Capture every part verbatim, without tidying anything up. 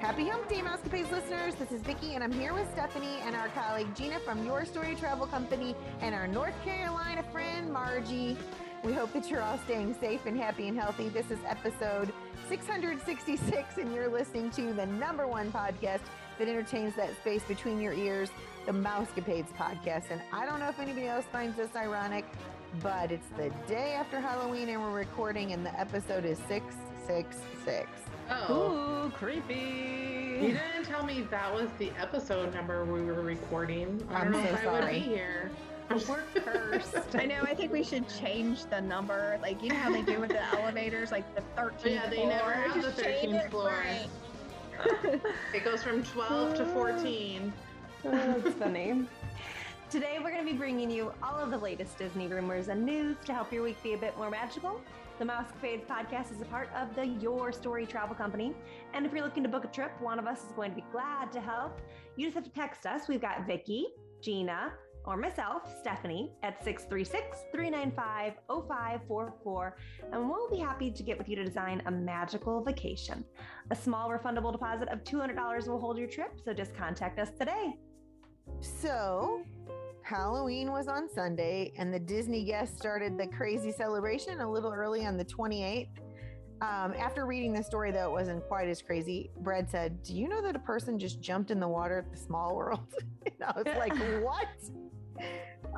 Happy Hump Day, Mousecapades listeners. This is Vicki, and I'm here with Stephanie and our colleague Gina from Your Story Travel Company and our North Carolina friend, Margie. We hope that you're all staying safe and happy and healthy. This is episode six hundred sixty-six, and you're listening to the number one podcast that entertains that space between your ears, the Mousecapades podcast. And I don't know if anybody else finds this ironic, but it's the day after Halloween, and we're recording, and the episode is six six six. Oh. Ooh, creepy. You didn't tell me that was the episode number we were recording. I don't I'm know so if sorry. I would be here. We're cursed. I know. I think we should change the number. Like, you know how they do with the elevators, like the thirteenth floor. Yeah, they floor. never have the thirteenth floor. Right. It goes from twelve to fourteen. Oh, that's funny. Today, we're going to be bringing you all of the latest Disney rumors and news to help your week be a bit more magical. The Mousecapades podcast is a part of the Your Story Travel Company. And if you're looking to book a trip, one of us is going to be glad to help. You just have to text us. We've got Vicki, Gina, or myself, Stephanie, at six three six, three nine five, oh five four four. And we'll be happy to get with you to design a magical vacation. A small refundable deposit of two hundred dollars will hold your trip, so just contact us today. So Halloween was on Sunday, and the Disney guests started the crazy celebration a little early on the twenty-eighth. Um, after reading the story, though, it wasn't quite as crazy. Brad said, "Do you know that a person just jumped in the water at the Small World?" And I was like, "What?"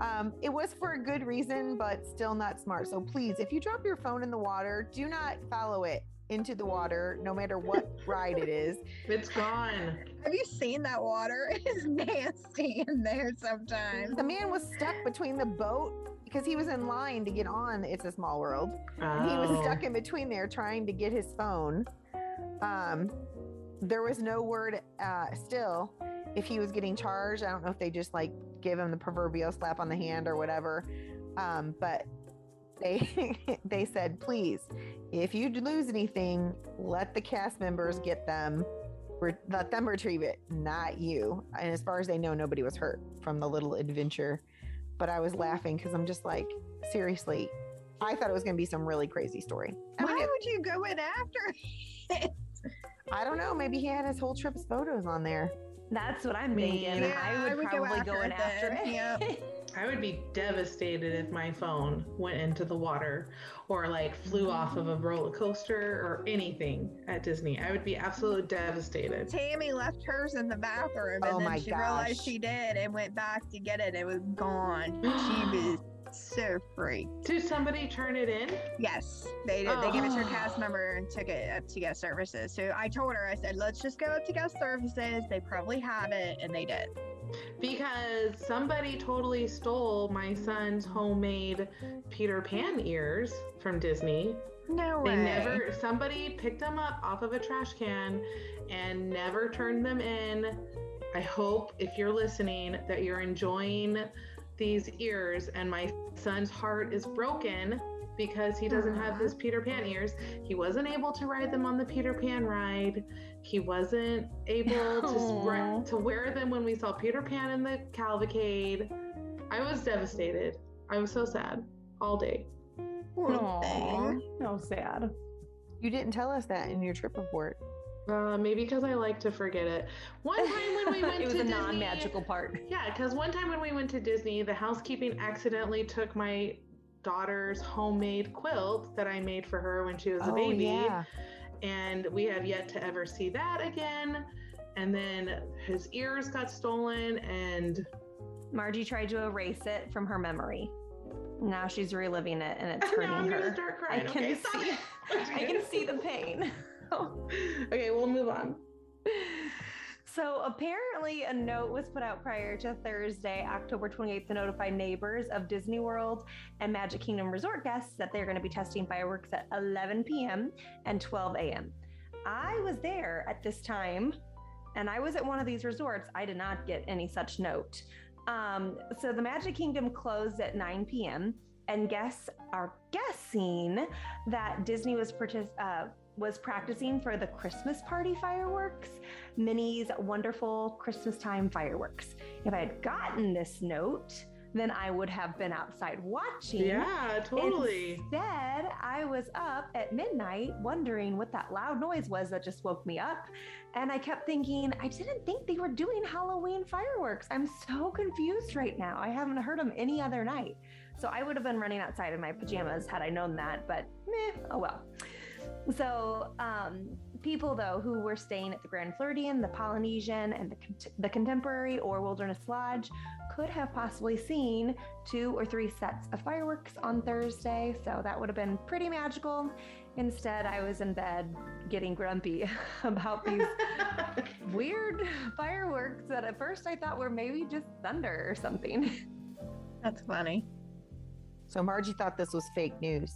Um, it was for a good reason, but still not smart. So please, if you drop your phone in the water, do not follow it into the water, no matter what ride it is. It's gone. Have you seen that water? It is nasty in there sometimes. The man was stuck between the boat because he was in line to get on It's a Small World. Oh. And he was stuck in between there trying to get his phone. Um, there was no word uh, still if he was getting charged. I don't know if they just like gave him the proverbial slap on the hand or whatever. Um, but they they said, please, if you lose anything, let the cast members get them, re- let them retrieve it, not you. And as far as they know, nobody was hurt from the little adventure. But I was laughing because I'm just like, seriously, I thought it was going to be some really crazy story. I Why mean, would you go in after it? I don't know. Maybe he had his whole trip's photos on there. That's what I'm thinking. Yeah, I would, I would probably go, go in after it. Yep. I would be devastated if my phone went into the water or like flew off of a roller coaster or anything at Disney. I would be absolutely devastated. Tammy left hers in the bathroom and oh then she gosh. realized she did and went back to get it. It was gone. She was so freaked. Did somebody turn it in? Yes, they did. Oh. They gave it to her cast member and took it up to guest services. So I told her, I said, let's just go up to guest services. They probably have it. And they did. Because somebody totally stole my son's homemade Peter Pan ears from Disney. No way. They never, somebody picked them up off of a trash can and never turned them in. I hope if you're listening that you're enjoying these ears, and my son's heart is broken because he doesn't have his Peter Pan ears. He wasn't able to ride them on the Peter Pan ride. He wasn't able to, to wear them when we saw Peter Pan in the cavalcade. I was devastated. I was so sad all day. Aww. So sad. You didn't tell us that in your trip report. Uh, maybe because I like to forget it. One time when we went to Disney. It was a non-magical part. Yeah, because one time when we went to Disney, the housekeeping accidentally took my daughter's homemade quilt that I made for her when she was a oh, baby. Yeah. And we have yet to ever see that again. And then his ears got stolen, and Margie tried to erase it from her memory. Now she's reliving it, and it's hurting now I'm her. Gonna start crying. I can okay, see I can see the pain. Okay, we'll move on. So apparently a note was put out prior to Thursday, October twenty-eighth, to notify neighbors of Disney World and Magic Kingdom Resort guests that they're going to be testing fireworks at eleven p.m. and twelve a.m. I was there at this time and I was at one of these resorts, I did not get any such note. Um, so the Magic Kingdom closed at nine p.m. and guests are guessing that Disney was partic- uh, was practicing for the Christmas party fireworks, Minnie's wonderful Christmas time fireworks. If I had gotten this note, then I would have been outside watching. Yeah, totally. Instead, I was up at midnight wondering what that loud noise was that just woke me up. And I kept thinking, I didn't think they were doing Halloween fireworks. I'm so confused right now. I haven't heard them any other night. So I would have been running outside in my pajamas had I known that, but meh, oh well. So um, people, though, who were staying at the Grand Floridian, the Polynesian, and the, the Contemporary or Wilderness Lodge could have possibly seen two or three sets of fireworks on Thursday. So that would have been pretty magical. Instead, I was in bed getting grumpy about these weird fireworks that at first I thought were maybe just thunder or something. That's funny. So Margie thought this was fake news.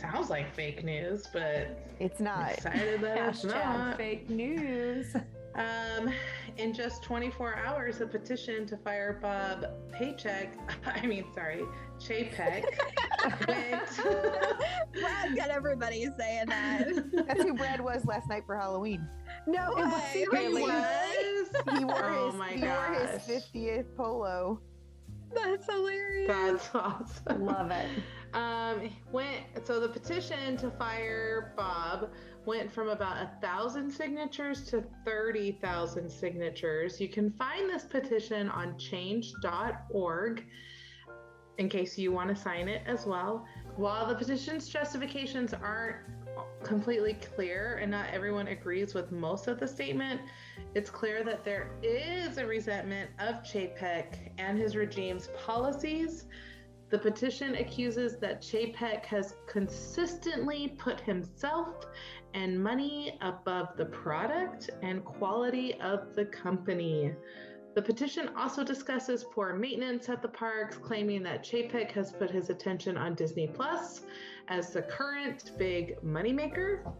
Sounds like fake news, but it's not. Excited that it's not fake news. Um, in just twenty-four hours, a petition to fire Bob Paycheck, I mean, sorry, Chapek. went... Brad got everybody saying that. That's who Brad was last night for Halloween. No way. Was he, really? was? he wore oh his, my he gosh. wore his fiftieth polo. That's hilarious. That's awesome. Love it. Um, went so the petition to fire Bob went from about a thousand signatures to thirty thousand signatures. You can find this petition on change dot org in case you want to sign it as well. While the petition's justifications aren't completely clear and not everyone agrees with most of the statement, it's clear that there is a resentment of Chapek and his regime's policies. The petition accuses that Chapek has consistently put himself and money above the product and quality of the company. The petition also discusses poor maintenance at the parks, claiming that Chapek has put his attention on Disney Plus as the current big moneymaker.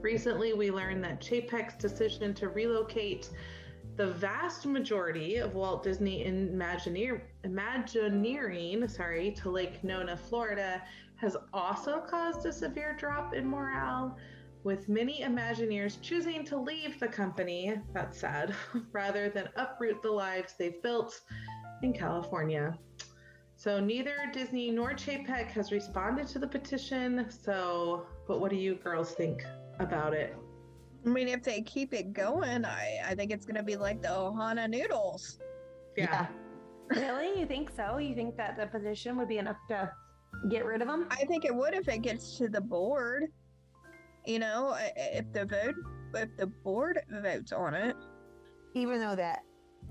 Recently, we learned that Chapek's decision to relocate the vast majority of Walt Disney Imagineer, Imagineering sorry, to Lake Nona, Florida, has also caused a severe drop in morale, with many Imagineers choosing to leave the company, that's sad, rather than uproot the lives they've built in California. So neither Disney nor Chapek has responded to the petition, so, but what do you girls think about it? I mean, if they keep it going, I, I think it's going to be like the Ohana noodles. Yeah. yeah. Really? You think so? You think that the petition would be enough to get rid of them? I think it would if it gets to the board. You know, if the vote, if the board votes on it. Even though that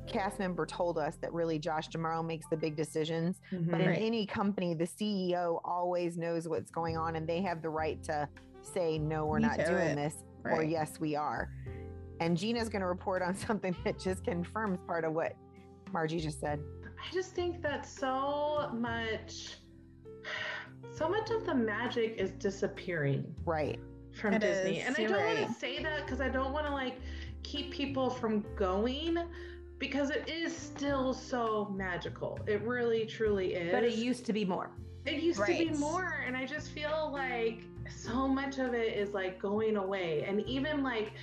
cast member told us that really Josh D'Amaro makes the big decisions, mm-hmm. but in right. any company, the C E O always knows what's going on and they have the right to say, no, we're you not doing it. this right. or yes, we are. And Gina's going to report on something that just confirms part of what Margie just said. I just think that so much, so much of the magic is disappearing. Right. From it Disney. Is. And You're I don't right. want to say that because I don't want to like keep people from going because it is still so magical. It really, truly is. But it used to be more. It used right. to be more. And I just feel like so much of it is like going away. And even like,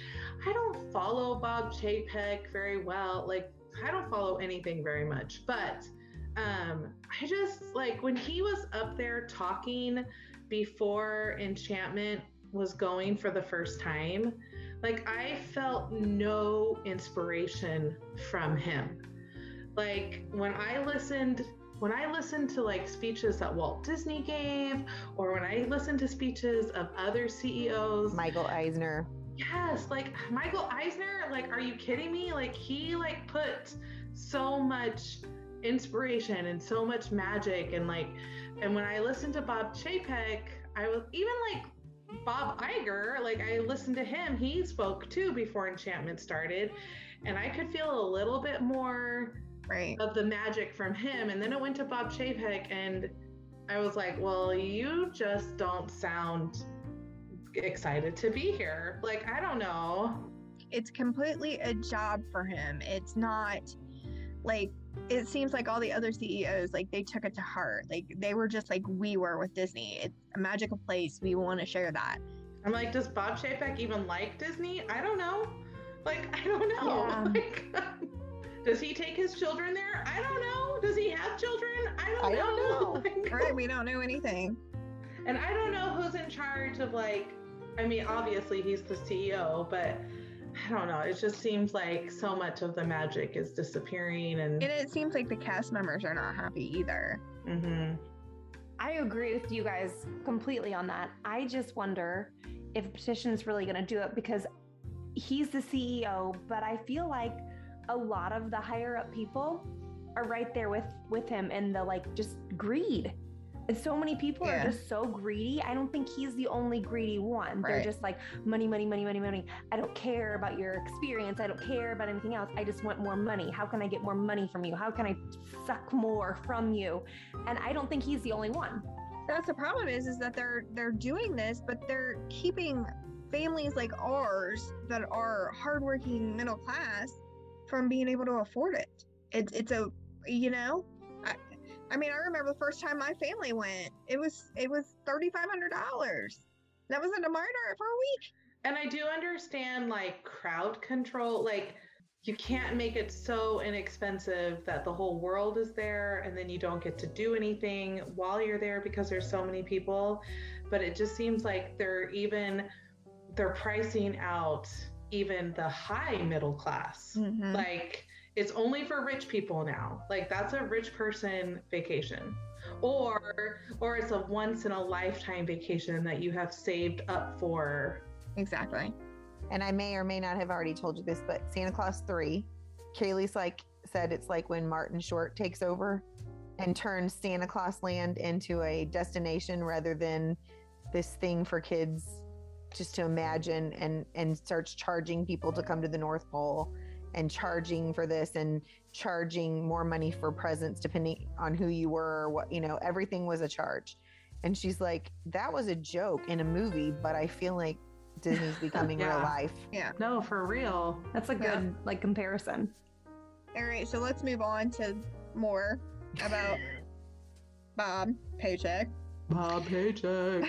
I don't follow Bob Chapek very well. Like, I don't follow anything very much. But um, I just like when he was up there talking before Enchantment was going for the first time, like I felt no inspiration from him. Like when I listened, when I listened to like speeches that Walt Disney gave, or when I listened to speeches of other C E Os, Michael Eisner. Yes, like Michael Eisner, like, are you kidding me? Like he like put so much inspiration and so much magic. And like, and when I listened to Bob Chapek, I was even like, Bob Iger, like I listened to him, he spoke too before Enchantment started, and I could feel a little bit more right. of the magic from him. And then it went to Bob Chapek, and I was like, well, you just don't sound excited to be here. Like, I don't know. it's completely a job for him. It's not like, it seems like all the other C E Os, like they took it to heart. Like they were just like we were with Disney. It's a magical place. We want to share that. I'm like, does Bob Chapek even like Disney? I don't know. Like, I don't know. Yeah. Like, does he take his children there? I don't know. Does he have children? I don't I know. Don't know. Right. We don't know anything. And I don't know who's in charge of, like, I mean, obviously he's the C E O, but I don't know. It just seems like so much of the magic is disappearing. And, and it seems like the cast members are not happy either. Mm-hmm. I agree with you guys completely on that. I just wonder if a petition's really going to do it, because he's the C E O, but I feel like a lot of the higher up people are right there with, with him in the, like, just greed. And so many people yeah. are just so greedy. I don't think he's the only greedy one. Right. They're just like, money, money, money, money, money. I don't care about your experience. I don't care about anything else. I just want more money. How can I get more money from you? How can I suck more from you? And I don't think he's the only one. That's the problem is, is that they're, they're doing this, but they're keeping families like ours that are hardworking middle class from being able to afford it. It's, it's a, you know, I, I mean, I remember the first time my family went, it was, it was three thousand five hundred dollars. That was in a minor for a week. And I do understand, like, crowd control, like you can't make it so inexpensive that the whole world is there and then you don't get to do anything while you're there because there's so many people, but it just seems like they're even, they're pricing out even the high middle class. Mm-hmm. Like, it's only for rich people now. Like, that's a rich person vacation. Or or it's a once in a lifetime vacation that you have saved up for. Exactly. And I may or may not have already told you this, but Santa Claus three, Kaylee's like said it's like when Martin Short takes over and turns Santa Claus Land into a destination rather than this thing for kids just to imagine, and, and starts charging people to come to the North Pole, and charging for this and charging more money for presents depending on who you were or what, you know, everything was a charge. And she's like, that was a joke in a movie, but I feel like Disney's becoming yeah. real life. Yeah. No, for real. That's a good yeah. like comparison. All right. So let's move on to more about Bob Chapek. Bob Chapek.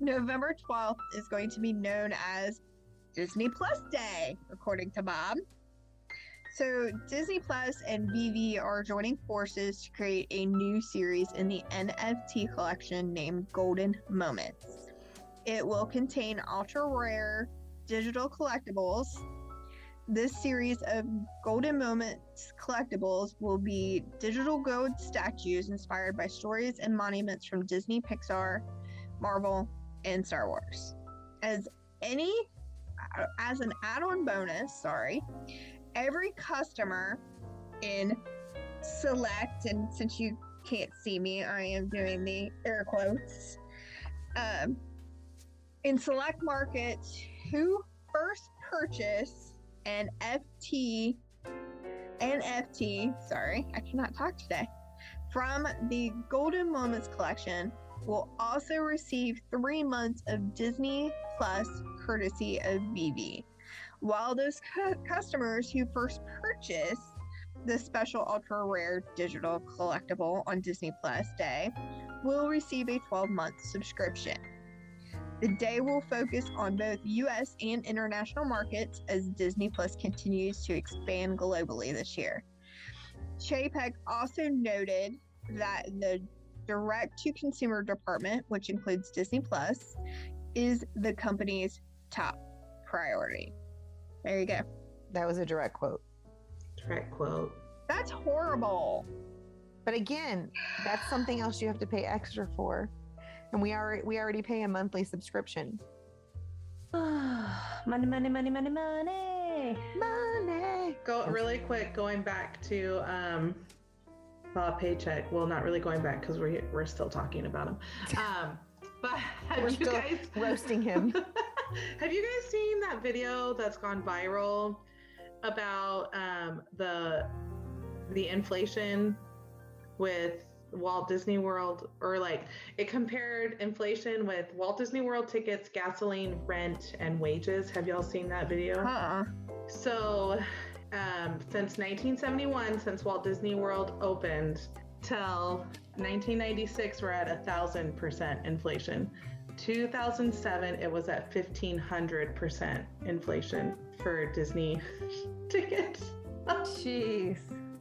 November twelfth is going to be known as Disney Plus Day, according to Bob. So Disney Plus and VeVe are joining forces to create a new series in the N F T collection named Golden Moments. It will contain ultra-rare digital collectibles. This series of Golden Moments collectibles will be digital gold statues inspired by stories and monuments from Disney, Pixar, Marvel, and Star Wars. As any As an add-on bonus, sorry, every customer in select, and since you can't see me, I am doing the air quotes, um, in select markets who first purchase an F T, N F T, sorry, I cannot talk today, from the Golden Moments collection will also receive three months of Disney Plus courtesy of VeVe, while those cu- customers who first purchase the special ultra-rare digital collectible on Disney Plus Day will receive a twelve-month subscription. The day will focus on both U S and international markets as Disney Plus continues to expand globally this year. Chapek also noted that the direct-to-consumer department, which includes Disney Plus, is the company's top priority. There you go. That was a direct quote. Direct quote. That's horrible. But again, that's something else you have to pay extra for, and we are we already pay a monthly subscription. Money, money, money, money, money, money. Go really quick. Going back to. Um, Bob Chapek. Well, not really going back because we're we're still talking about him. Um, but have we're you still guys roasting him? Have you guys seen that video that's gone viral about um, the the inflation with Walt Disney World, or like it compared inflation with Walt Disney World tickets, gasoline, rent, and wages. Have y'all seen that video? Uh-uh. So um, since nineteen seventy-one, since Walt Disney World opened, till nineteen ninety-six, we're at one thousand percent inflation. two thousand seven, it was at fifteen hundred percent inflation for Disney tickets. Jeez.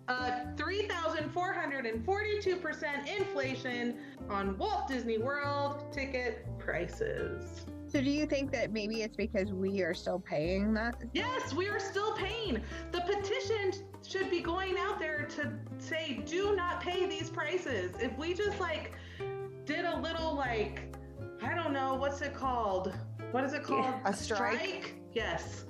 Uh, three thousand four hundred forty-two percent inflation on Walt Disney World ticket prices. So do you think that maybe it's because we are still paying that? Yes, we are still paying. The petition should be going out there to say, do not pay these prices. If we just like did a little like, I don't know, what's it called? What is it called? Yeah, a strike? strike? Yes.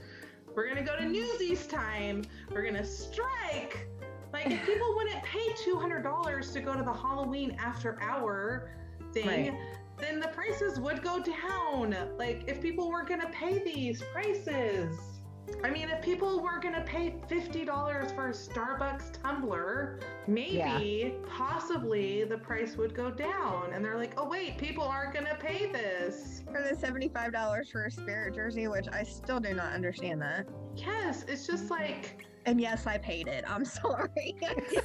We're going to go to Newsies time. We're going to strike. Like, if people wouldn't pay two hundred dollars to go to the Halloween after hour thing, right, then the prices would go down. Like, if people weren't going to pay these prices. I mean, if people were going to pay fifty dollars for a Starbucks tumbler, maybe, yeah, possibly, the price would go down. And they're like, oh, wait, people aren't going to pay this. Or the seventy-five dollars for a Spirit jersey, which I still do not understand that. Yes, it's just like... And yes, I paid it. I'm sorry.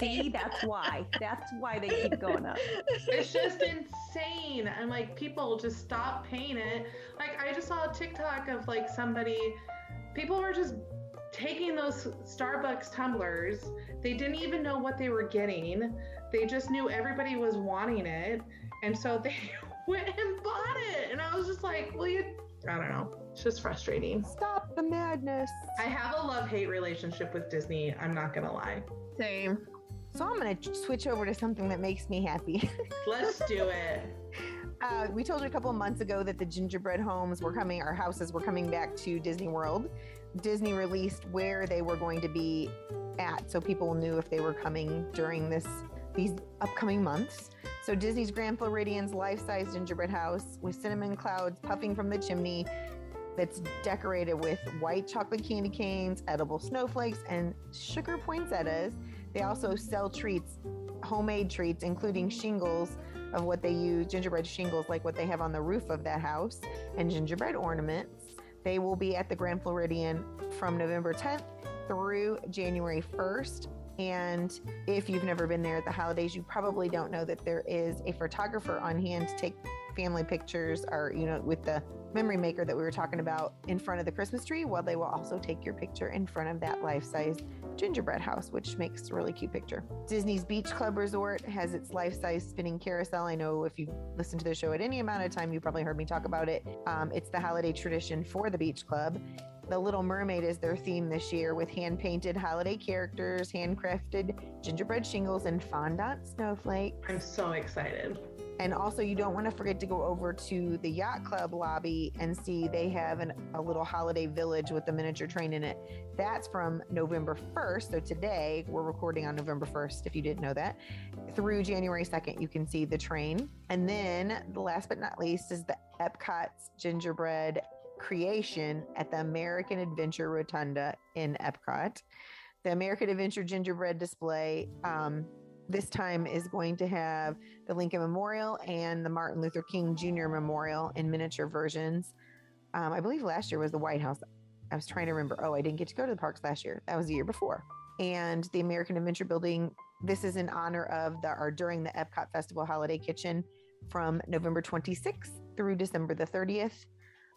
See, that's why. That's why they keep going up. It's just insane. And like, people just stop paying it. Like, I just saw a TikTok of like somebody, people were just taking those Starbucks tumblers. They didn't even know what they were getting. They just knew everybody was wanting it. And so they went and bought it. And I was just like, well, you, I don't know. It's just frustrating. Stop the madness. I have a love-hate relationship with Disney. I'm not going to lie. Same. So I'm going to switch over to something that makes me happy. Let's do it. Uh, we told you a couple of months ago that the gingerbread homes were coming, our houses were coming back to Disney World. Disney released where they were going to be at, so people knew if they were coming during this these upcoming months. So Disney's Grand Floridian's life-size gingerbread house with cinnamon clouds puffing from the chimney, that's decorated with white chocolate candy canes, edible snowflakes, and sugar poinsettias. They also sell treats, homemade treats, including shingles of what they use, gingerbread shingles, like what they have on the roof of that house, and gingerbread ornaments. They will be at the Grand Floridian from November tenth through January first. And if you've never been there at the holidays, you probably don't know that there is a photographer on hand to take family pictures, or, you know, with the memory maker that we were talking about in front of the Christmas tree. Well, they will also take your picture in front of that life-size gingerbread house, which makes a really cute picture. Disney's Beach Club Resort has its life-size spinning carousel. I know if you listen to the show at any amount of time, you probably heard me talk about it. Um, it's the holiday tradition for the Beach Club. The Little Mermaid is their theme this year, with hand-painted holiday characters, handcrafted gingerbread shingles, and fondant snowflakes. I'm so excited. And also, you don't want to forget to go over to the Yacht Club lobby and see they have an, a little holiday village with a miniature train in it. That's from November first. So today, we're recording on November first, if you didn't know that. Through January second, you can see the train. And then, the last but not least, is the Epcot's gingerbread creation at the American Adventure Rotunda in Epcot. The American Adventure gingerbread display, um, this time is going to have the Lincoln Memorial and the Martin Luther King Junior Memorial in miniature versions. Um, I believe last year was the White House. I was trying to remember. Oh, I didn't get to go to the parks last year. That was the year before. And the American Adventure Building, this is in honor of the, or during the Epcot Festival Holiday Kitchen from November twenty-sixth through December the thirtieth.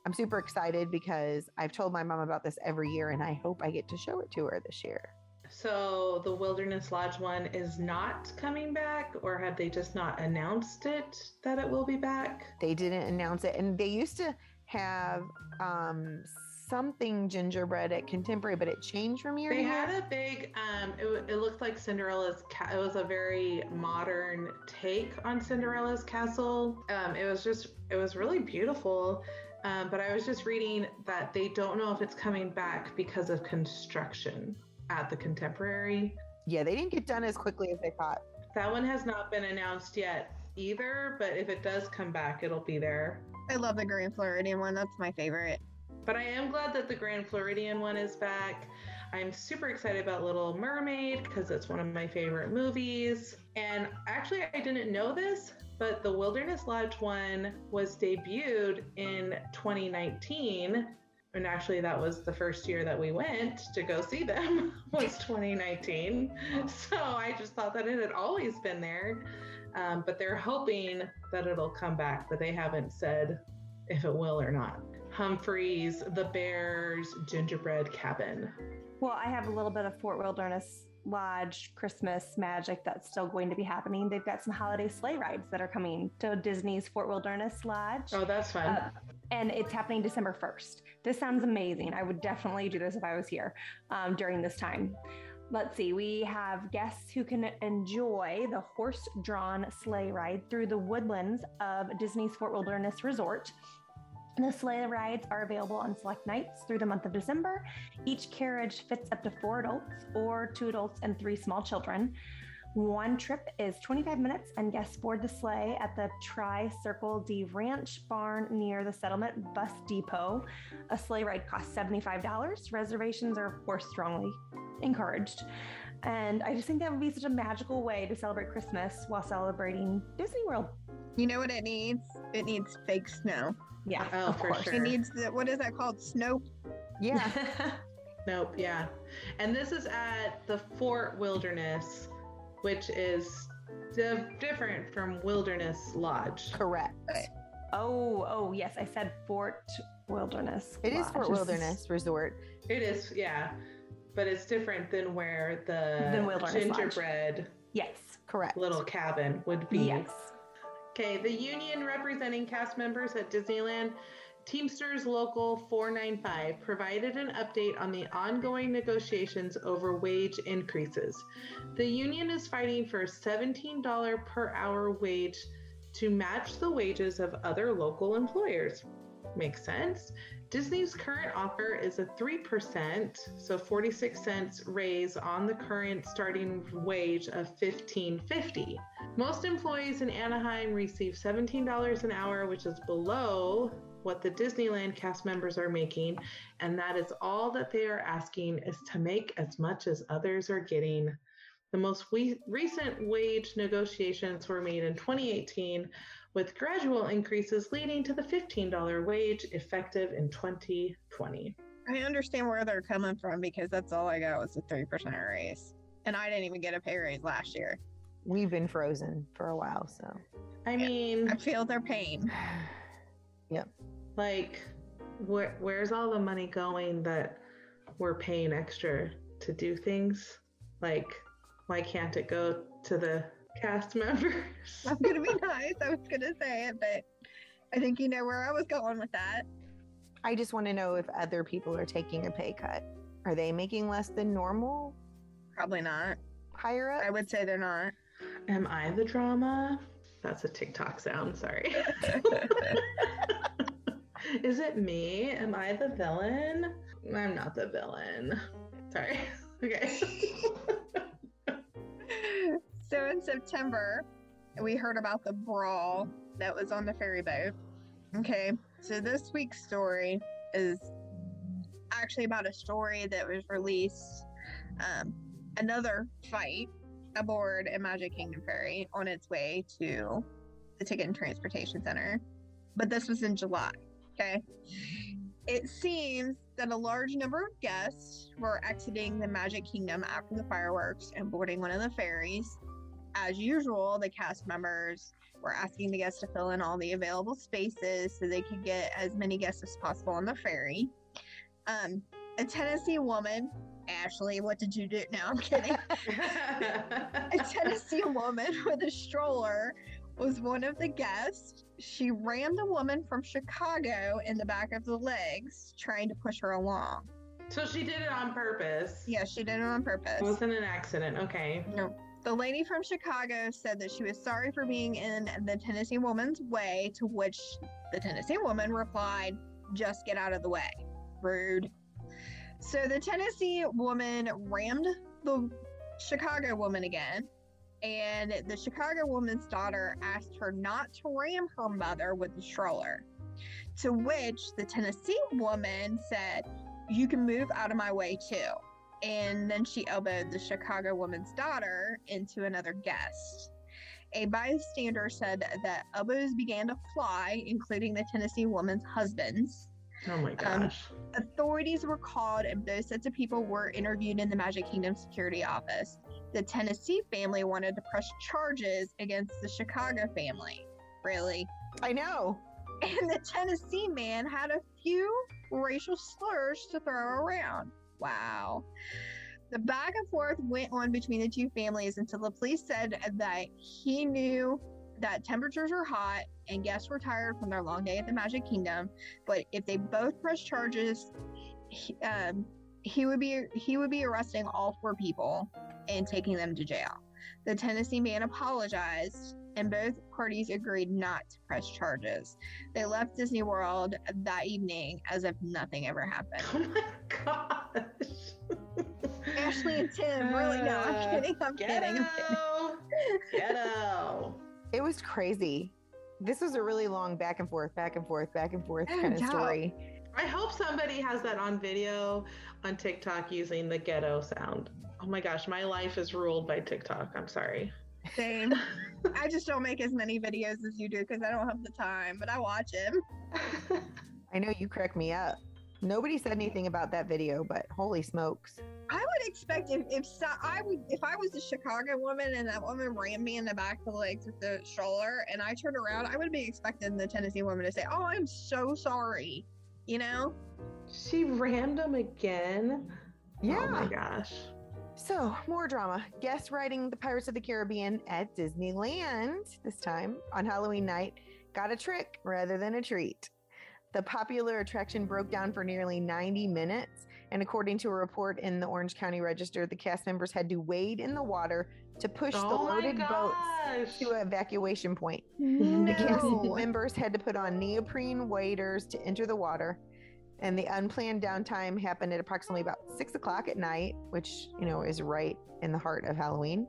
I'm super excited because I've told my mom about this every year and I hope I get to show it to her this year. So the Wilderness Lodge one is not coming back, or have they just not announced it that it will be back? They didn't announce it. And they used to have um, something gingerbread at Contemporary, but it changed from year they to year. They had a big, um, it, it looked like Cinderella's, ca- it was a very modern take on Cinderella's castle. Um, it was just, it was really beautiful. Um, but I was just reading that they don't know if it's coming back because of construction at the Contemporary. Yeah, they didn't get done as quickly as they thought. That one has not been announced yet either, but if it does come back, it'll be there. I love the Grand Floridian one. That's my favorite. But I am glad that the Grand Floridian one is back. I'm super excited about Little Mermaid because it's one of my favorite movies. And actually, I didn't know this, but the Wilderness Lodge one was debuted in twenty nineteen. And actually, that was the first year that we went to go see them was twenty nineteen. So I just thought that it had always been there. Um, but they're hoping that it'll come back, but they haven't said if it will or not. Humphreys, the Bears, Gingerbread Cabin. Well, I have a little bit of Fort Wilderness Lodge Christmas magic that's still going to be happening. They've got some holiday sleigh rides that are coming to Disney's Fort Wilderness Lodge. Oh, that's fun. Uh, And it's happening December first. This sounds amazing. I would definitely do this if I was here um, during this time. Let's see. We have guests who can enjoy the horse-drawn sleigh ride through the woodlands of Disney's Fort Wilderness Resort. The sleigh rides are available on select nights through the month of December. Each carriage fits up to four adults or two adults and three small children. One trip is twenty-five minutes, and guests board the sleigh at the Tri-Circle D Ranch Barn near the Settlement Bus Depot. A sleigh ride costs seventy-five dollars. Reservations are, of course, strongly encouraged. And I just think that would be such a magical way to celebrate Christmas while celebrating Disney World. You know what it needs? It needs fake snow. Yeah, oh, of course. For sure. It needs, the, what is that called? Snow? Yeah. Nope, yeah. And this is at the Fort Wilderness, which is di- different from Wilderness Lodge. Correct. Oh, oh, yes. I said Fort Wilderness It Lodge. Is Fort Wilderness Resort. It is, yeah. But it's different than where the gingerbread Lodge. Yes, correct. Little cabin would be. Yes. Okay, the union representing cast members at Disneyland, Teamsters Local four ninety-five, provided an update on the ongoing negotiations over wage increases. The union is fighting for a seventeen dollars per hour wage to match the wages of other local employers. Makes sense. Disney's current offer is a three percent, so forty-six cents raise on the current starting wage of fifteen fifty. Most employees in Anaheim receive seventeen dollars an hour, which is below what the Disneyland cast members are making, and that is all that they are asking, is to make as much as others are getting. The most we- recent wage negotiations were made in twenty eighteen, with gradual increases leading to the fifteen dollars wage effective in twenty twenty. I understand where they're coming from, because that's all I got was a three percent raise, and I didn't even get a pay raise last year. We've been frozen for a while, so. I mean, I feel their pain. Yep. Like, wh- where's all the money going that we're paying extra to do things? Like, why can't it go to the cast members? I'm going to be nice. I was going to say it, but I think you know where I was going with that. I just want to know if other people are taking a pay cut. Are they making less than normal? Probably not. Higher up? I would say they're not. Am I the drama? That's a TikTok sound. Sorry. Is it me? Am I the villain? I'm not the villain. Sorry. Okay. So in September, we heard about the brawl that was on the ferry boat. Okay. So this week's story is actually about a story that was released. Um, another fight aboard a Magic Kingdom ferry on its way to the Ticket and Transportation Center. But this was in July, okay? It seems that a large number of guests were exiting the Magic Kingdom after the fireworks and boarding one of the ferries. As usual, the cast members were asking the guests to fill in all the available spaces so they could get as many guests as possible on the ferry. Um, a Tennessee woman... Ashley, what did you do? No, I'm kidding. A Tennessee woman with a stroller was one of the guests. She rammed a woman from Chicago in the back of the legs, trying to push her along. So she did it on purpose? Yes, yeah, she did it on purpose. It wasn't an accident, okay. No. The lady from Chicago said that she was sorry for being in the Tennessee woman's way, to which the Tennessee woman replied, "Just get out of the way." Rude. So the Tennessee woman rammed the Chicago woman again, and the Chicago woman's daughter asked her not to ram her mother with the stroller, to which the Tennessee woman said, "You can move out of my way too." and then she elbowed the Chicago woman's daughter into another guest. A bystander said that elbows began to fly, including the Tennessee woman's husband's. Oh my gosh. Um, authorities were called and both sets of people were interviewed in the Magic Kingdom security office. The Tennessee family wanted to press charges against the Chicago family. Really? I know. And the Tennessee man had a few racial slurs to throw around. Wow. The back and forth went on between the two families until the police said that he knew that temperatures were hot and guests were tired from their long day at the Magic Kingdom, but if they both pressed charges, he, um, he would be he would be arresting all four people and taking them to jail. The Tennessee man apologized, and both parties agreed not to press charges. They left Disney World that evening as if nothing ever happened. Oh my gosh. Ashley and Tim, uh, really? No, I'm kidding. I'm ghetto. kidding. I'm kidding. Ghetto. It was crazy. This was a really long back and forth, back and forth, back and forth kind of story. I hope somebody has that on video on TikTok using the ghetto sound. Oh my gosh, my life is ruled by TikTok. I'm sorry. Same. I just don't make as many videos as you do because I don't have the time, but I watch them. I know you crack me up. Nobody said anything about that video, but holy smokes. I would expect if if so, I would if I was a Chicago woman and that woman ran me in the back of the legs with the stroller and I turned around, I would be expecting the Tennessee woman to say, "Oh, I'm so sorry," you know. She rammed him again. Yeah. Oh my gosh. So more drama. Guests riding the Pirates of the Caribbean at Disneyland this time on Halloween night got a trick rather than a treat. The popular attraction broke down for nearly ninety minutes, and according to a report in the Orange County Register, the cast members had to wade in the water to push oh the loaded boats to an evacuation point. No. The cast members had to put on neoprene waders to enter the water, and the unplanned downtime happened at approximately about six o'clock at night, which, you know, is right in the heart of Halloween.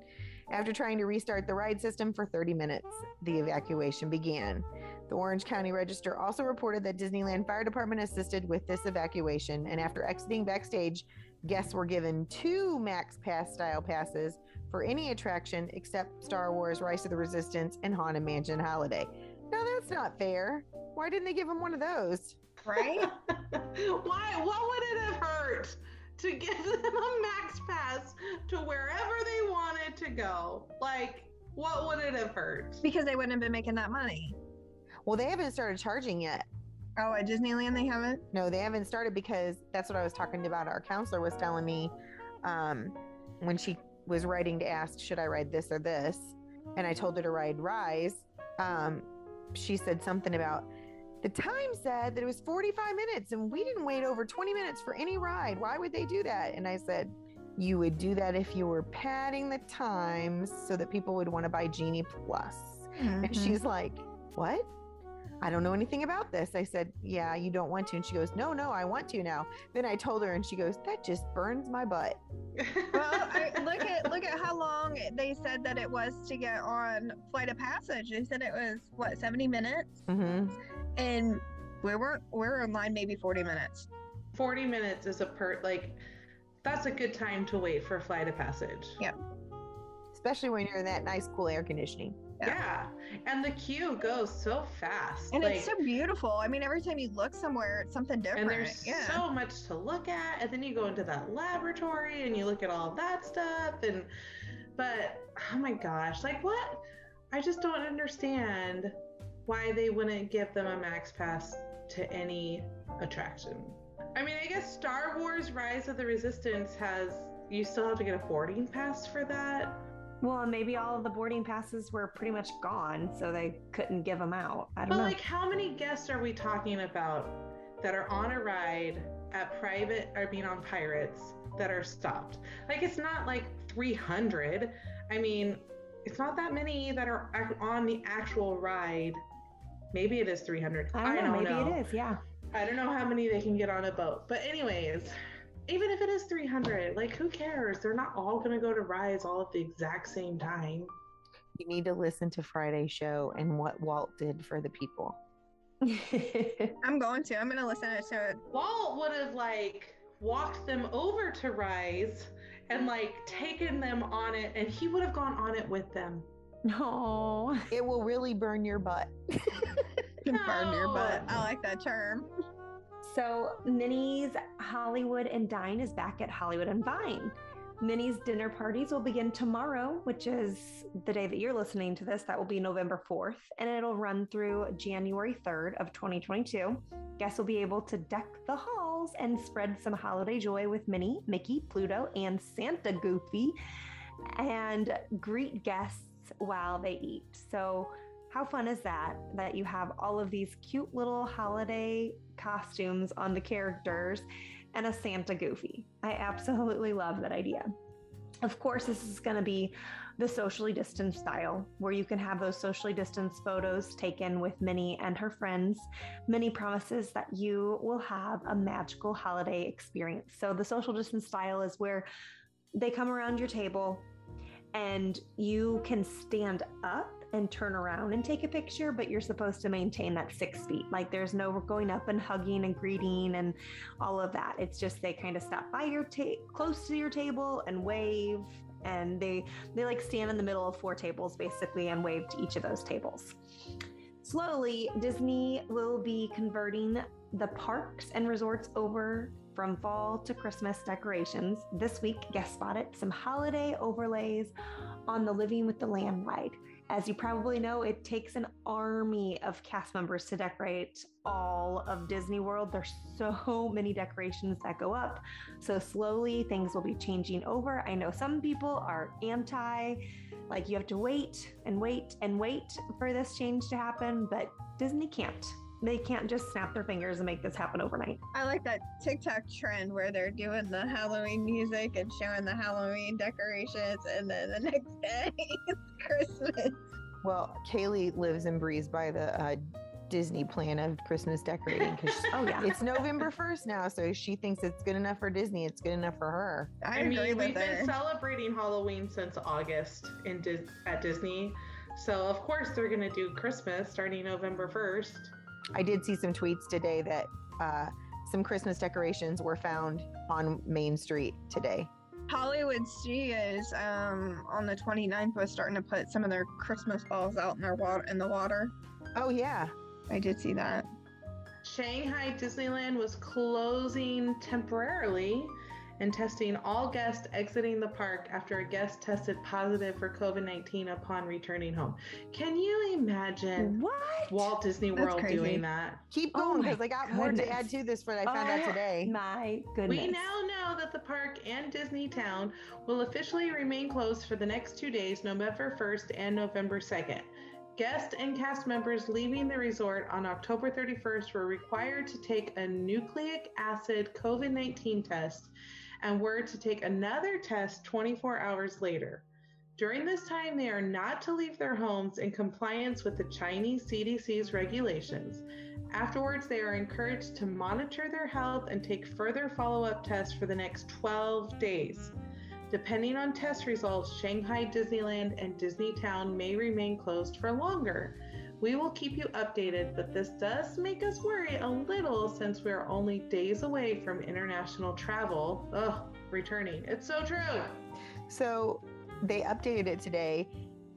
After trying to restart the ride system for thirty minutes, the evacuation began. The Orange County Register also reported that Disneyland Fire Department assisted with this evacuation, and after exiting backstage, guests were given two Max Pass style passes for any attraction except Star Wars, Rise of the Resistance, and Haunted Mansion Holiday. Now that's not fair. Why didn't they give them one of those? Right? Why? What would it have hurt to give them a Max Pass to wherever they wanted to go? Like, what would it have hurt? Because they wouldn't have been making that money. Well, they haven't started charging yet. Oh, at Disneyland they haven't? No, they haven't started because that's what I was talking about. Our counselor was telling me um, when she was writing to ask, should I ride this or this? And I told her to ride Rise. Um, she said something about, the time said that it was forty-five minutes and we didn't wait over twenty minutes for any ride. Why would they do that? And I said, you would do that if you were padding the times so that people would want to buy Genie Plus. Mm-hmm. And she's like, what? I don't know anything about this. I said, yeah, you don't want to. And she goes, no, no, I want to now. Then I told her and she goes, that just burns my butt. Well, I, look at look at how long they said that it was to get on Flight of Passage. They said it was, what, seventy minutes? Mm-hmm. And we were, we were in line maybe forty minutes. forty minutes is a per, like, that's a good time to wait for Flight of Passage. Yeah. Especially when you're in that nice, cool air conditioning. Yeah. yeah. And the queue goes so fast. And like, it's so beautiful. I mean, every time you look somewhere, it's something different. And there's yeah. so much to look at. And then you go into that laboratory and you look at all that stuff. And, but, oh my gosh, like what? I just don't understand why they wouldn't give them a Max Pass to any attraction. I mean, I guess Star Wars Rise of the Resistance has, you still have to get a boarding pass for that. Well, maybe all of the boarding passes were pretty much gone, so they couldn't give them out. I don't but know. But, like, how many guests are we talking about that are on a ride at private, or being on Pirates, that are stopped? Like, it's not, like, three hundred. I mean, it's not that many that are on the actual ride. Maybe it is three hundred. I don't know. I don't maybe know. It is, yeah. I don't know how many they can get on a boat. But anyways... Even if it is three hundred, like, who cares? They're not all going to go to Rise all at the exact same time. You need to listen to Friday's show and what Walt did for the people. I'm going to. I'm going to listen to it. Walt would have, like, walked them over to Rise and like taken them on it, and he would have gone on it with them. No, it will really burn your butt. Can no. burn your butt. I like that term. So Minnie's Hollywood and Dine is back at Hollywood and Vine. Minnie's dinner parties will begin tomorrow, which is the day that you're listening to this. That will be November fourth, and it'll run through January third of twenty twenty-two. Guests will be able to deck the halls and spread some holiday joy with Minnie, Mickey, Pluto, and Santa Goofy, and greet guests while they eat. So how fun is that, that you have all of these cute little holiday costumes on the characters and a Santa Goofy? I absolutely love that idea. Of course, this is going to be the socially distanced style, where you can have those socially distanced photos taken with Minnie and her friends. Minnie promises that you will have a magical holiday experience. So the social distance style is where they come around your table and you can stand up and turn around and take a picture, but you're supposed to maintain that six feet. Like, there's no going up and hugging and greeting and all of that. It's just they kind of stop by your ta- close to your table and wave, and they they like stand in the middle of four tables basically and wave to each of those tables. Slowly, Disney will be converting the parks and resorts over from fall to Christmas decorations. This week, guest spotted some holiday overlays on the Living with the Land ride. As you probably know, it takes an army of cast members to decorate all of Disney World. There's so many decorations that go up. So slowly things will be changing over. I know some people are anti, like you have to wait and wait and wait for this change to happen, but Disney can't. They can't just snap their fingers and make this happen overnight. I like that TikTok trend where they're doing the Halloween music and showing the Halloween decorations, and then the next day it's Christmas. Well, Kaylee lives and breathes by the uh, Disney plan of Christmas decorating, because oh, yeah. it's November first now, so she thinks it's good enough for Disney, it's good enough for her. I, I agree mean, with we've her. Been celebrating Halloween since August in Dis- at Disney, so of course they're going to do Christmas starting November first. I did see some tweets today that uh, some Christmas decorations were found on Main Street today. Hollywood Studios um, on the twenty-ninth was starting to put some of their Christmas balls out in their water in the water. Oh yeah, I did see that. Shanghai Disneyland was closing temporarily and testing all guests exiting the park after a guest tested positive for COVID nineteen upon returning home. Can you imagine what? Walt Disney World doing that? Keep going, because oh I got goodness. more to add to this, but I found oh, out today. My goodness. We now know that the park and Disney Town will officially remain closed for the next two days, November first and November second. Guests and cast members leaving the resort on October thirty-first were required to take a nucleic acid COVID nineteen test and were to take another test twenty-four hours later. During this time, they are not to leave their homes in compliance with the Chinese C D C's regulations. Afterwards, they are encouraged to monitor their health and take further follow-up tests for the next twelve days. Depending on test results, Shanghai Disneyland and Disney Town may remain closed for longer. We will keep you updated, but this does make us worry a little since we are only days away from international travel. Ugh, returning. It's so true. So they updated it today.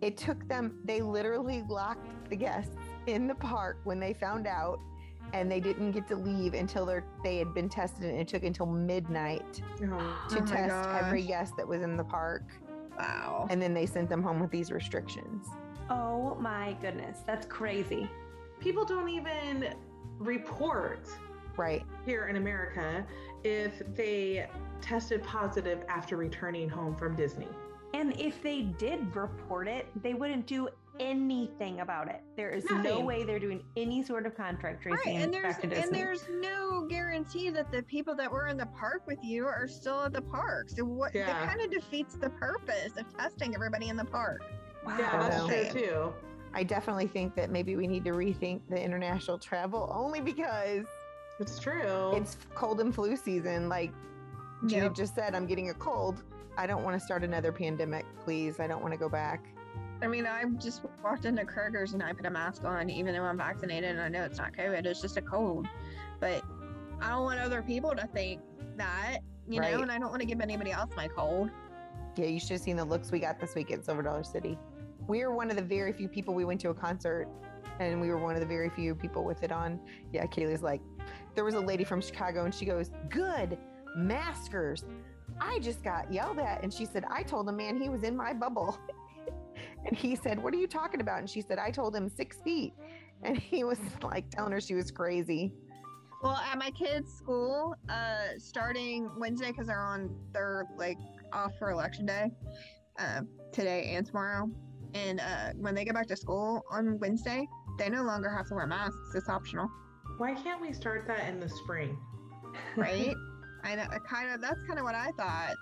It took them, they literally locked the guests in the park when they found out, and they didn't get to leave until they had been tested, and it took until midnight oh, to oh test every guest that was in the park. Wow. And then they sent them home with these restrictions. Oh my goodness. That's crazy. People don't even report right here in America if they tested positive after returning home from Disney. And if they did report it, they wouldn't do anything about it. There is Nothing. no way they're doing any sort of contract tracing. Right, and there's and there's no guarantee that the people that were in the park with you are still at the park. So what yeah. that kind of defeats the purpose of testing everybody in the park. Wow. Yeah, that's true too. I definitely think that maybe we need to rethink the international travel, only because it's true. It's cold and flu season. Like Jude yep. just said, I'm getting a cold. I don't want to start another pandemic, please. I don't want to go back. I mean, I just walked into Kroger's and I put a mask on, even though I'm vaccinated and I know it's not COVID. It's just a cold. But I don't want other people to think that, you right. know, and I don't want to give anybody else my cold. Yeah, you should have seen the looks we got this week at Silver Dollar City. We were one of the very few people, we went to a concert, and we were one of the very few people with it on. Yeah, Kaylee's like, there was a lady from Chicago, and she goes, good, maskers. I just got yelled at. And she said, I told a man he was in my bubble. And he said, what are you talking about? And she said, I told him six feet. And he was like telling her she was crazy. Well, at my kids' school, uh, starting Wednesday, because they're on, they're like off for election day, uh, today and tomorrow. And uh, when they go back to school on Wednesday, they no longer have to wear masks. It's optional. Why can't we start that in the spring? Right? I know, kind of, that's kind of what I thought.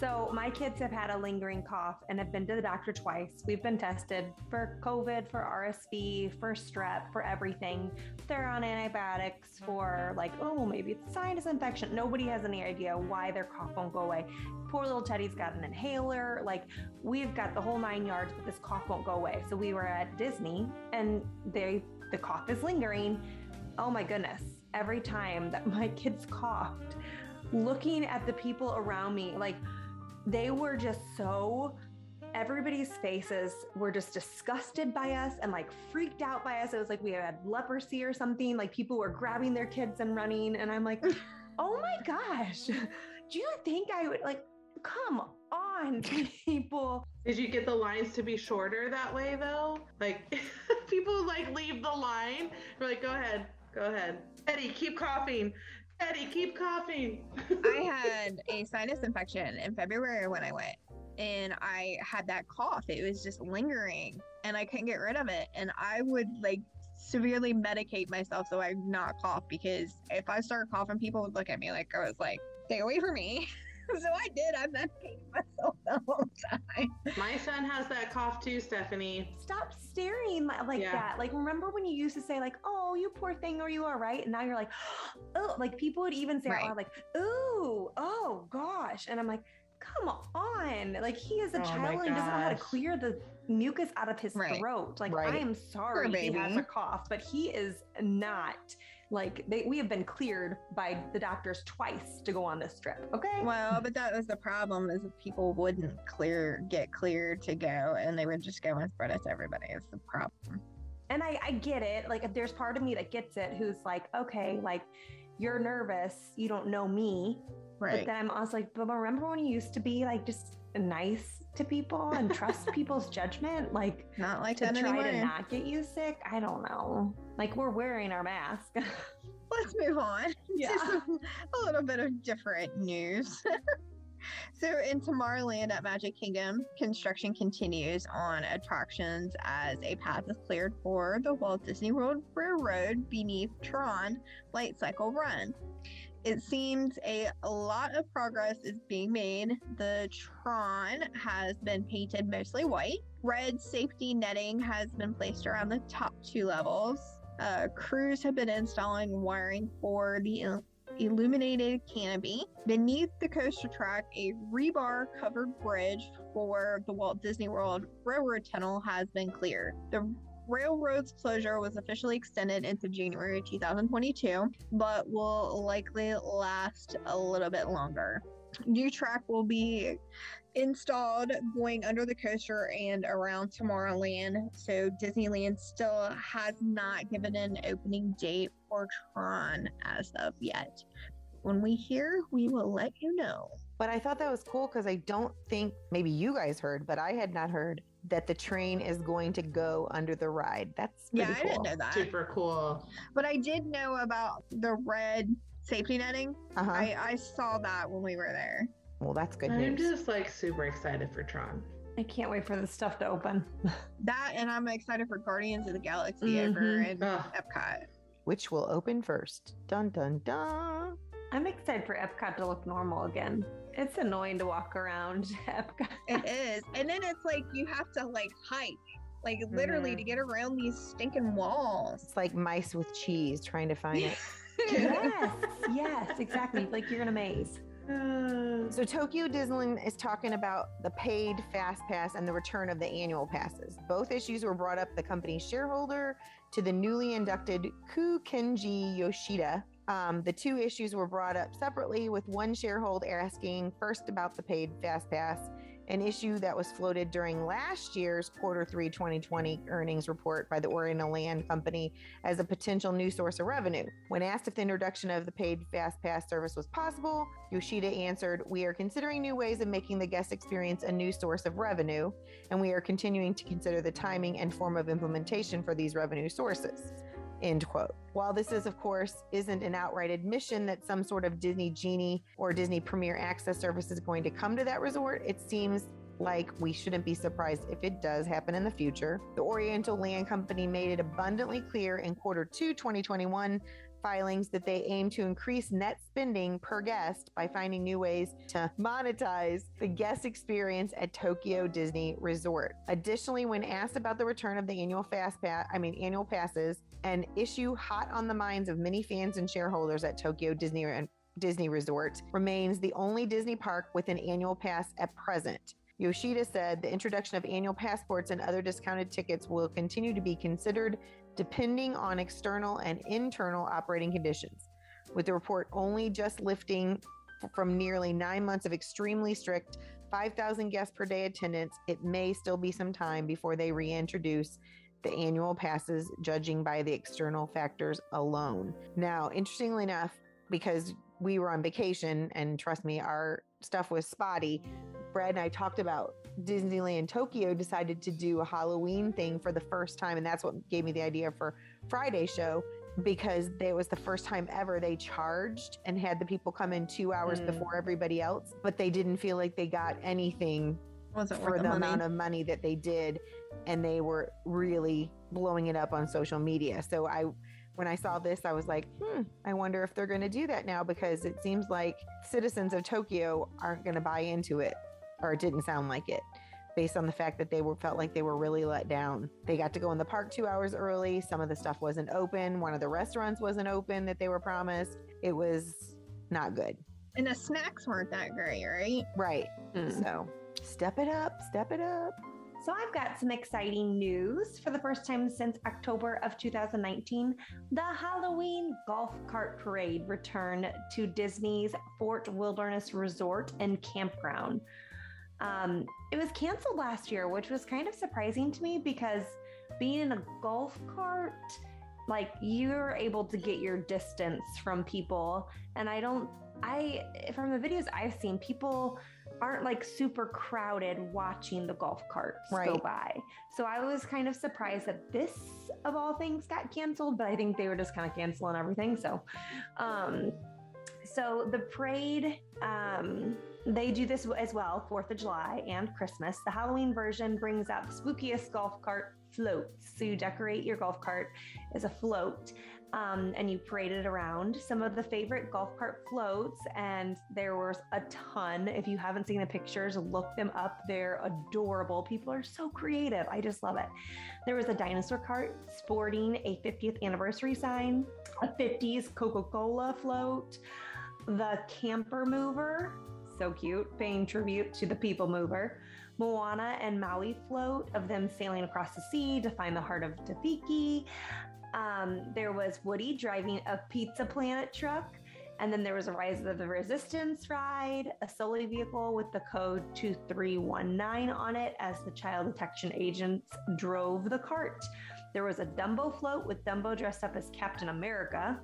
So my kids have had a lingering cough and have been to the doctor twice. We've been tested for COVID, for R S V, for strep, for everything. They're on antibiotics for like, oh, maybe it's sinus infection. Nobody has any idea why their cough won't go away. Poor little Teddy's got an inhaler. Like, we've got the whole nine yards, but this cough won't go away. So we were at Disney and they, the cough is lingering. Oh my goodness. Every time that my kids coughed, looking at the people around me, like they were just so, everybody's faces were just disgusted by us and like freaked out by us. It was like we had leprosy or something, like people were grabbing their kids and running. And I'm like, oh my gosh, do you think I would like, come on people. Did you get the lines to be shorter that way though? Like people like leave the line. We're like, go ahead, go ahead. Eddie, keep coughing. Eddie, keep coughing. I had a sinus infection in February when I went, and I had that cough. It was just lingering and I couldn't get rid of it. And I would like severely medicate myself so I would not cough, because if I started coughing, people would look at me like I was like, stay away from me. So I did. I medicated myself the whole time. My son has that cough too, Stephanie. Stop staring like yeah. that. Like, remember when you used to say like, oh, you poor thing, are you all right? And now you're like, oh, like people would even say, right. oh, like, ooh, oh gosh. And I'm like, come on. Like, he is a oh child and doesn't know how to clear the mucus out of his right. throat. Like, right. I am sorry he has a cough, but he is not. Like, they, we have been cleared by the doctors twice to go on this trip, okay? Well, but that was the problem, is if people wouldn't clear, get cleared to go, and they would just go and spread it to everybody. It's the problem. And I, I get it. Like, if there's part of me that gets it, who's like, okay, like, you're nervous, you don't know me. Right. But then I'm also like, but remember when you used to be, like, just nice to people and trust people's judgment? Like, not like to that try anymore. To not get you sick? I don't know. Like, we're wearing our mask. Let's move on. Yeah. To a little bit of different news. So in Tomorrowland at Magic Kingdom, construction continues on attractions as a path is cleared for the Walt Disney World Railroad beneath Tron Light Cycle Run. It seems a lot of progress is being made. The Tron has been painted mostly white. Red safety netting has been placed around the top two levels. Uh, crews have been installing wiring for the il- illuminated canopy. Beneath the coaster track, a rebar-covered bridge for the Walt Disney World Railroad Tunnel has been cleared. The railroad's closure was officially extended into January two thousand twenty-two, but will likely last a little bit longer. New track will be installed going under the coaster and around Tomorrowland, so Disneyland still has not given an opening date for Tron as of yet. When we hear, we will let you know. But I thought that was cool, because I don't think, maybe you guys heard, but I had not heard that the train is going to go under the ride. That's pretty yeah, cool. I didn't know that. Super cool. But I did know about the red safety netting. Uh-huh. I, I saw that when we were there. Well, that's good I'm news. I'm just like super excited for Tron. I can't wait for this stuff to open. That, and I'm excited for Guardians of the Galaxy mm-hmm. over in Ugh. Epcot. Which will open first. Dun, dun, dun. I'm excited for Epcot to look normal again. It's annoying to walk around Epcot. It is. And then it's like you have to like hike, like literally mm. to get around these stinking walls. It's like mice with cheese trying to find it. Yes, yes, exactly. Like you're in a maze. So Tokyo Disneyland is talking about the paid fast pass and the return of the annual passes. Both issues were brought up the company's shareholder to the newly inducted Kukenji Yoshida, Um, the two issues were brought up separately, with one shareholder asking first about the paid Fast Pass, an issue that was floated during last year's quarter three twenty twenty earnings report by the Oriental Land Company as a potential new source of revenue. When asked if the introduction of the paid Fast Pass service was possible, Yoshida answered, "We are considering new ways of making the guest experience a new source of revenue, and we are continuing to consider the timing and form of implementation for these revenue sources." End quote. While this is, of course, isn't an outright admission that some sort of Disney Genie or Disney Premier Access service is going to come to that resort, it seems like we shouldn't be surprised if it does happen in the future. The Oriental Land Company made it abundantly clear in quarter two twenty twenty-one filings that they aim to increase net spending per guest by finding new ways to monetize the guest experience at Tokyo Disney Resort. Additionally, when asked about the return of the annual fast pass, I mean annual passes, an issue hot on the minds of many fans and shareholders at Tokyo Disney Disney Resort remains the only Disney park with an annual pass at present. Yoshida said the introduction of annual passports and other discounted tickets will continue to be considered depending on external and internal operating conditions, with the report only just lifting from nearly nine months of extremely strict five thousand guests per day attendance. It may still be some time before they reintroduce the annual passes, judging by the external factors alone. Now, interestingly enough, because we were on vacation, and trust me, our stuff was spotty, Brad and I talked about Disneyland Tokyo decided to do a Halloween thing for the first time, and that's what gave me the idea for Friday's show, because it was the first time ever they charged and had the people come in two hours mm. before everybody else, but they didn't feel like they got anything Wasn't for the, the amount of money that they did, and they were really blowing it up on social media. So I when I saw this, I was like, hmm, I wonder if they're going to do that now, because it seems like citizens of Tokyo aren't going to buy into it, or it didn't sound like it, based on the fact that they were felt like they were really let down. They got to go in the park two hours early. Some of the stuff wasn't open. One of the restaurants wasn't open that they were promised. It was not good. And the snacks weren't that great, right? Right. Mm. So step it up, step it up. So I've got some exciting news. For the first time since October of two thousand nineteen, the Halloween golf cart parade returned to Disney's Fort Wilderness Resort and Campground. Um, it was canceled last year, which was kind of surprising to me, because being in a golf cart, like, you're able to get your distance from people. And I don't, I, from the videos I've seen, people aren't like super crowded watching the golf carts right. go by. So I was kind of surprised that this, of all things, got canceled, but I think they were just kind of canceling everything. So, um, so the parade, um, they do this as well, fourth of July and Christmas. The Halloween version brings out the spookiest golf cart floats. So you decorate your golf cart as a float, um, and you parade it around. Some of the favorite golf cart floats, and there was a ton. If you haven't seen the pictures, look them up. They're adorable. People are so creative. I just love it. There was a dinosaur cart sporting a fiftieth anniversary sign, a fifties Coca-Cola float, the camper mover, so cute, paying tribute to the people mover, Moana and Maui float of them sailing across the sea to find the heart of Tafiki. Um, there was Woody driving a Pizza Planet truck. And then there was a Rise of the Resistance ride, a Sully vehicle with the code two three one nine on it as the child detection agents drove the cart. There was a Dumbo float with Dumbo dressed up as Captain America.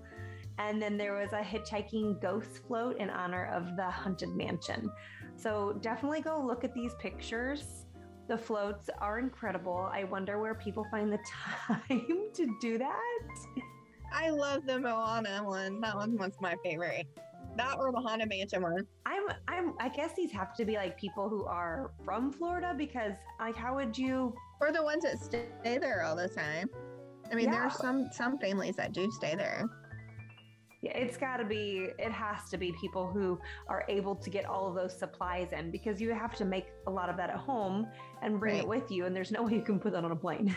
And then there was a hitchhiking ghost float in honor of the Haunted Mansion. So definitely go look at these pictures. The floats are incredible. I wonder where people find the time to do that. I love the Moana one. That one was my favorite. That or the Haunted Mansion one. I'm, I'm, I guess these have to be like people who are from Florida, because like, how would you? Or the ones that stay there all the time. I mean, yeah. there are some, some families that do stay there. Yeah, it's got to be, it has to be people who are able to get all of those supplies in, because you have to make a lot of that at home and bring right. it with you. And there's no way you can put that on a plane.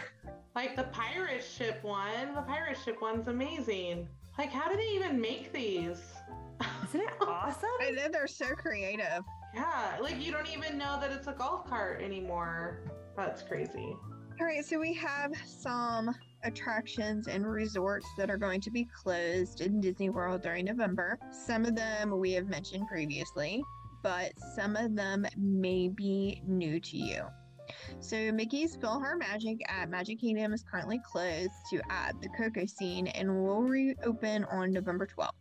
Like the pirate ship one, the pirate ship one's amazing. Like, how do they even make these? Isn't it awesome? I know, they're so creative. Yeah, like you don't even know that it's a golf cart anymore. That's crazy. All right, so we have some attractions and resorts that are going to be closed in Disney World during November. Some of them we have mentioned previously, but some of them may be new to you. So Mickey's PhilharMagic at Magic Kingdom is currently closed to add the Coco Scene and will reopen on November twelfth.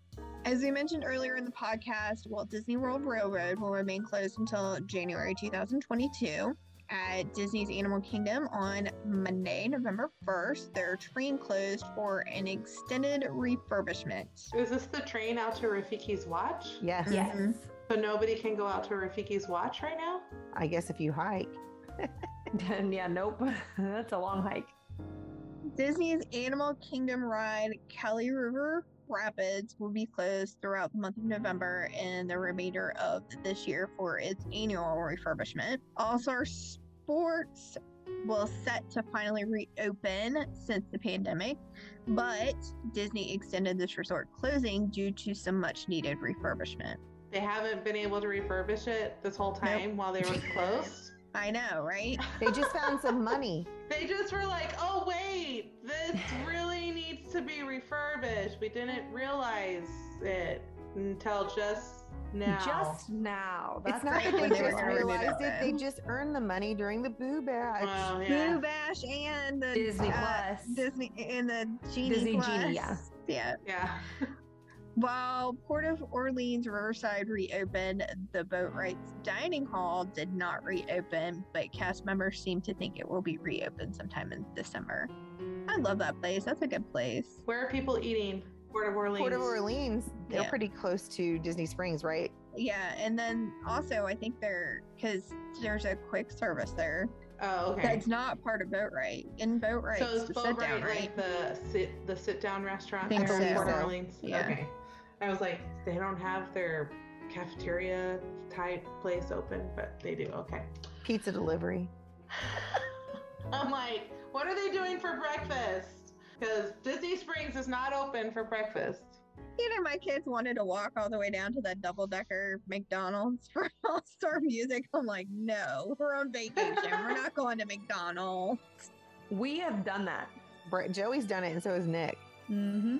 As we mentioned earlier in the podcast, Walt Disney World Railroad will remain closed until January two thousand twenty-two. At Disney's Animal Kingdom on Monday, November first, their train closed for an extended refurbishment. Is this the train out to Rafiki's Watch? Yes. Yes. Mm-hmm. So nobody can go out to Rafiki's Watch right now? I guess if you hike. Yeah, nope. That's a long hike. Disney's Animal Kingdom ride, Kelly River Rapids, will be closed throughout the month of November and the remainder of this year for its annual refurbishment. All-Star Sports will set to finally reopen since the pandemic, but Disney extended this resort closing due to some much-needed refurbishment. They haven't been able to refurbish it this whole time nope. while they were closed? I know, right? They just found some money. They just were like, oh, wait, this really needs to be refurbished. We didn't realize it until just now. Just now. That's it's not that they just realized it. They just earned the money during the Boo Bash. Well, yeah. Boo Bash and the Disney uh, Plus. Disney and the Genie Disney Plus. Genie, yeah. Yeah. Yeah. While Port of Orleans Riverside reopened, the Boat Rights Dining Hall did not reopen, but cast members seem to think it will be reopened sometime in December. I love that place. That's a good place. Where are people eating? Port of Orleans. Port of Orleans. They're yeah. pretty close to Disney Springs, right? Yeah. And then also, I think they're, because there's a quick service there. Oh, okay. That's not part of Boat Right. In Boat Right, so is Boat Right like the sit the sit down restaurant there in Port Orleans? Yeah. Okay. I was like, they don't have their cafeteria type place open, but they do. Okay. Pizza delivery. I'm like, what are they doing for breakfast? Because Disney Springs is not open for breakfast. You know, my kids wanted to walk all the way down to that double-decker McDonald's for All-Star Music. I'm like, no, we're on vacation. We're not going to McDonald's. We have done that. Joey's done it, and so has Nick. Mm-hmm.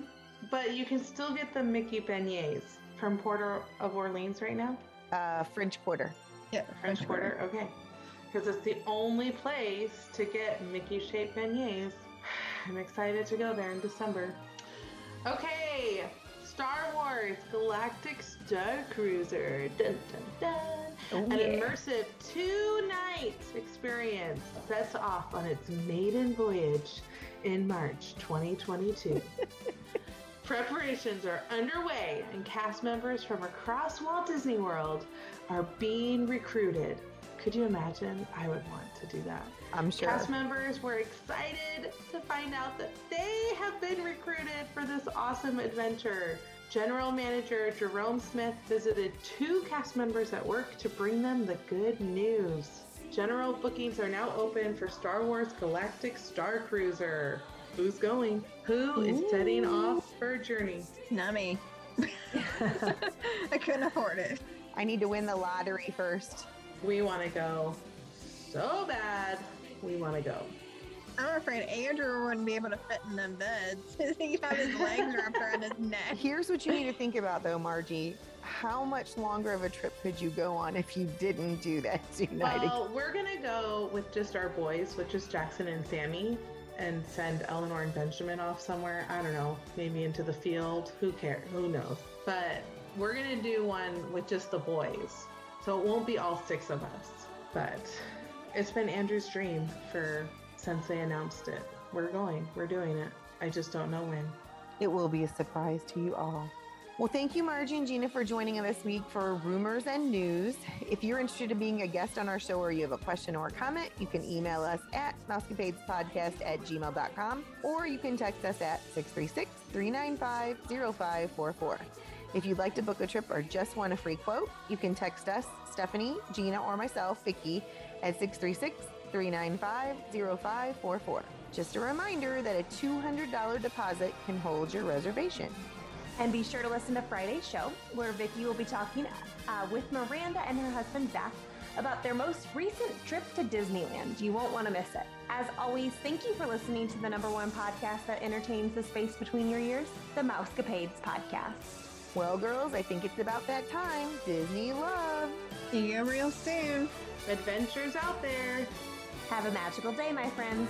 But you can still get the Mickey beignets from Port of Orleans right now? Uh, French Quarter. Yeah, French, French Quarter. Quarter. Okay. Because it's the only place to get Mickey-shaped beignets. I'm excited to go there in December. Okay. Star Wars Galactic Star Cruiser, dun, dun, dun. Oh, an yeah. immersive two-night experience sets off on its maiden voyage in March twenty twenty-two. Preparations are underway, and cast members from across Walt Disney World are being recruited. Could you imagine? I would want to do that. I'm sure. Cast members were excited to find out that they have been recruited for this awesome adventure. General Manager Jerome Smith visited two cast members at work to bring them the good news. General bookings are now open for Star Wars Galactic Star Cruiser. Who's going? Who is Ooh. setting off for a journey? Not me. I couldn't afford it. I need to win the lottery first. We want to go so bad. We want to go. I'm afraid Andrew wouldn't be able to fit in them beds. He'd have his legs wrapped around his neck. Here's what you need to think about, though, Margie. How much longer of a trip could you go on if you didn't do that tonight? Well, we're going to go with just our boys, with just Jackson and Sammy, and send Eleanor and Benjamin off somewhere. I don't know, maybe into the field. Who cares? Who knows? But we're going to do one with just the boys. So it won't be all six of us, but it's been Andrew's dream for since they announced it. We're going. We're doing it. I just don't know when. It will be a surprise to you all. Well, thank you, Margie and Gina, for joining us this week for Rumors and News. If you're interested in being a guest on our show or you have a question or a comment, you can email us at mousecapadespodcast at gmail dot com, or you can text us at six three six, three nine five, zero five four four. If you'd like to book a trip or just want a free quote, you can text us, Stephanie, Gina, or myself, Vicki, at six three six, three nine five, zero five four four. Just a reminder that a two hundred dollars deposit can hold your reservation. And be sure to listen to Friday's show, where Vicki will be talking uh, with Miranda and her husband, Zach, about their most recent trip to Disneyland. You won't want to miss it. As always, thank you for listening to the number one podcast that entertains the space between your ears, the Mousecapades Podcast. Well, girls, I think it's about that time. Disney love. See you real soon. Adventures out there. Have a magical day, my friends.